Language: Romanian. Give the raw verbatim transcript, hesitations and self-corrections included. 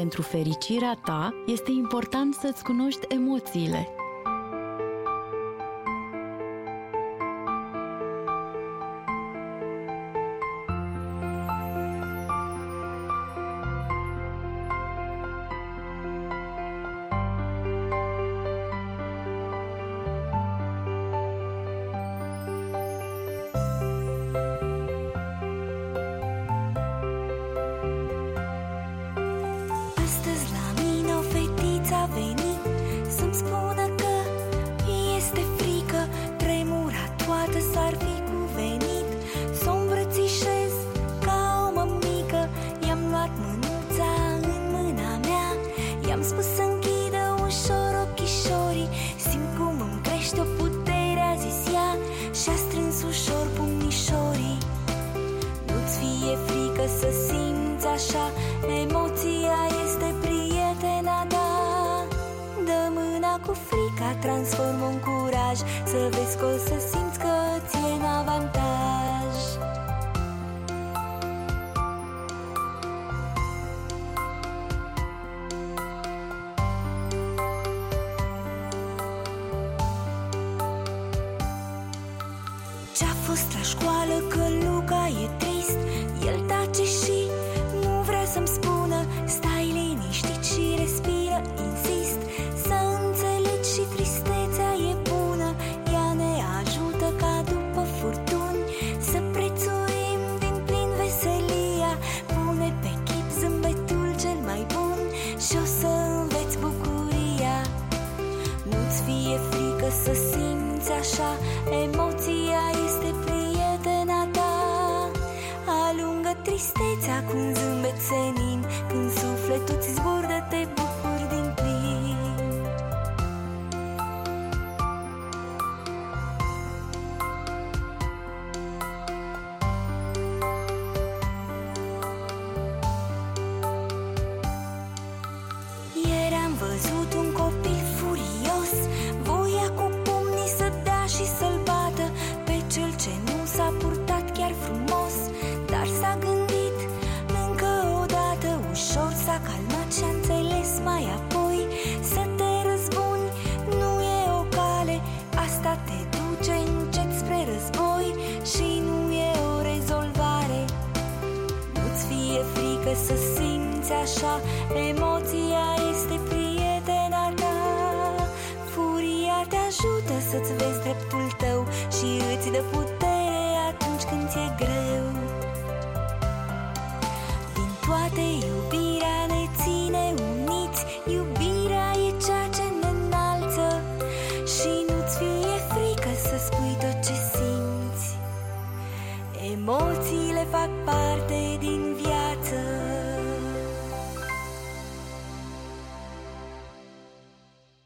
pentru fericirea ta, este important să-ți cunoști emoțiile. Emoțiile fac parte din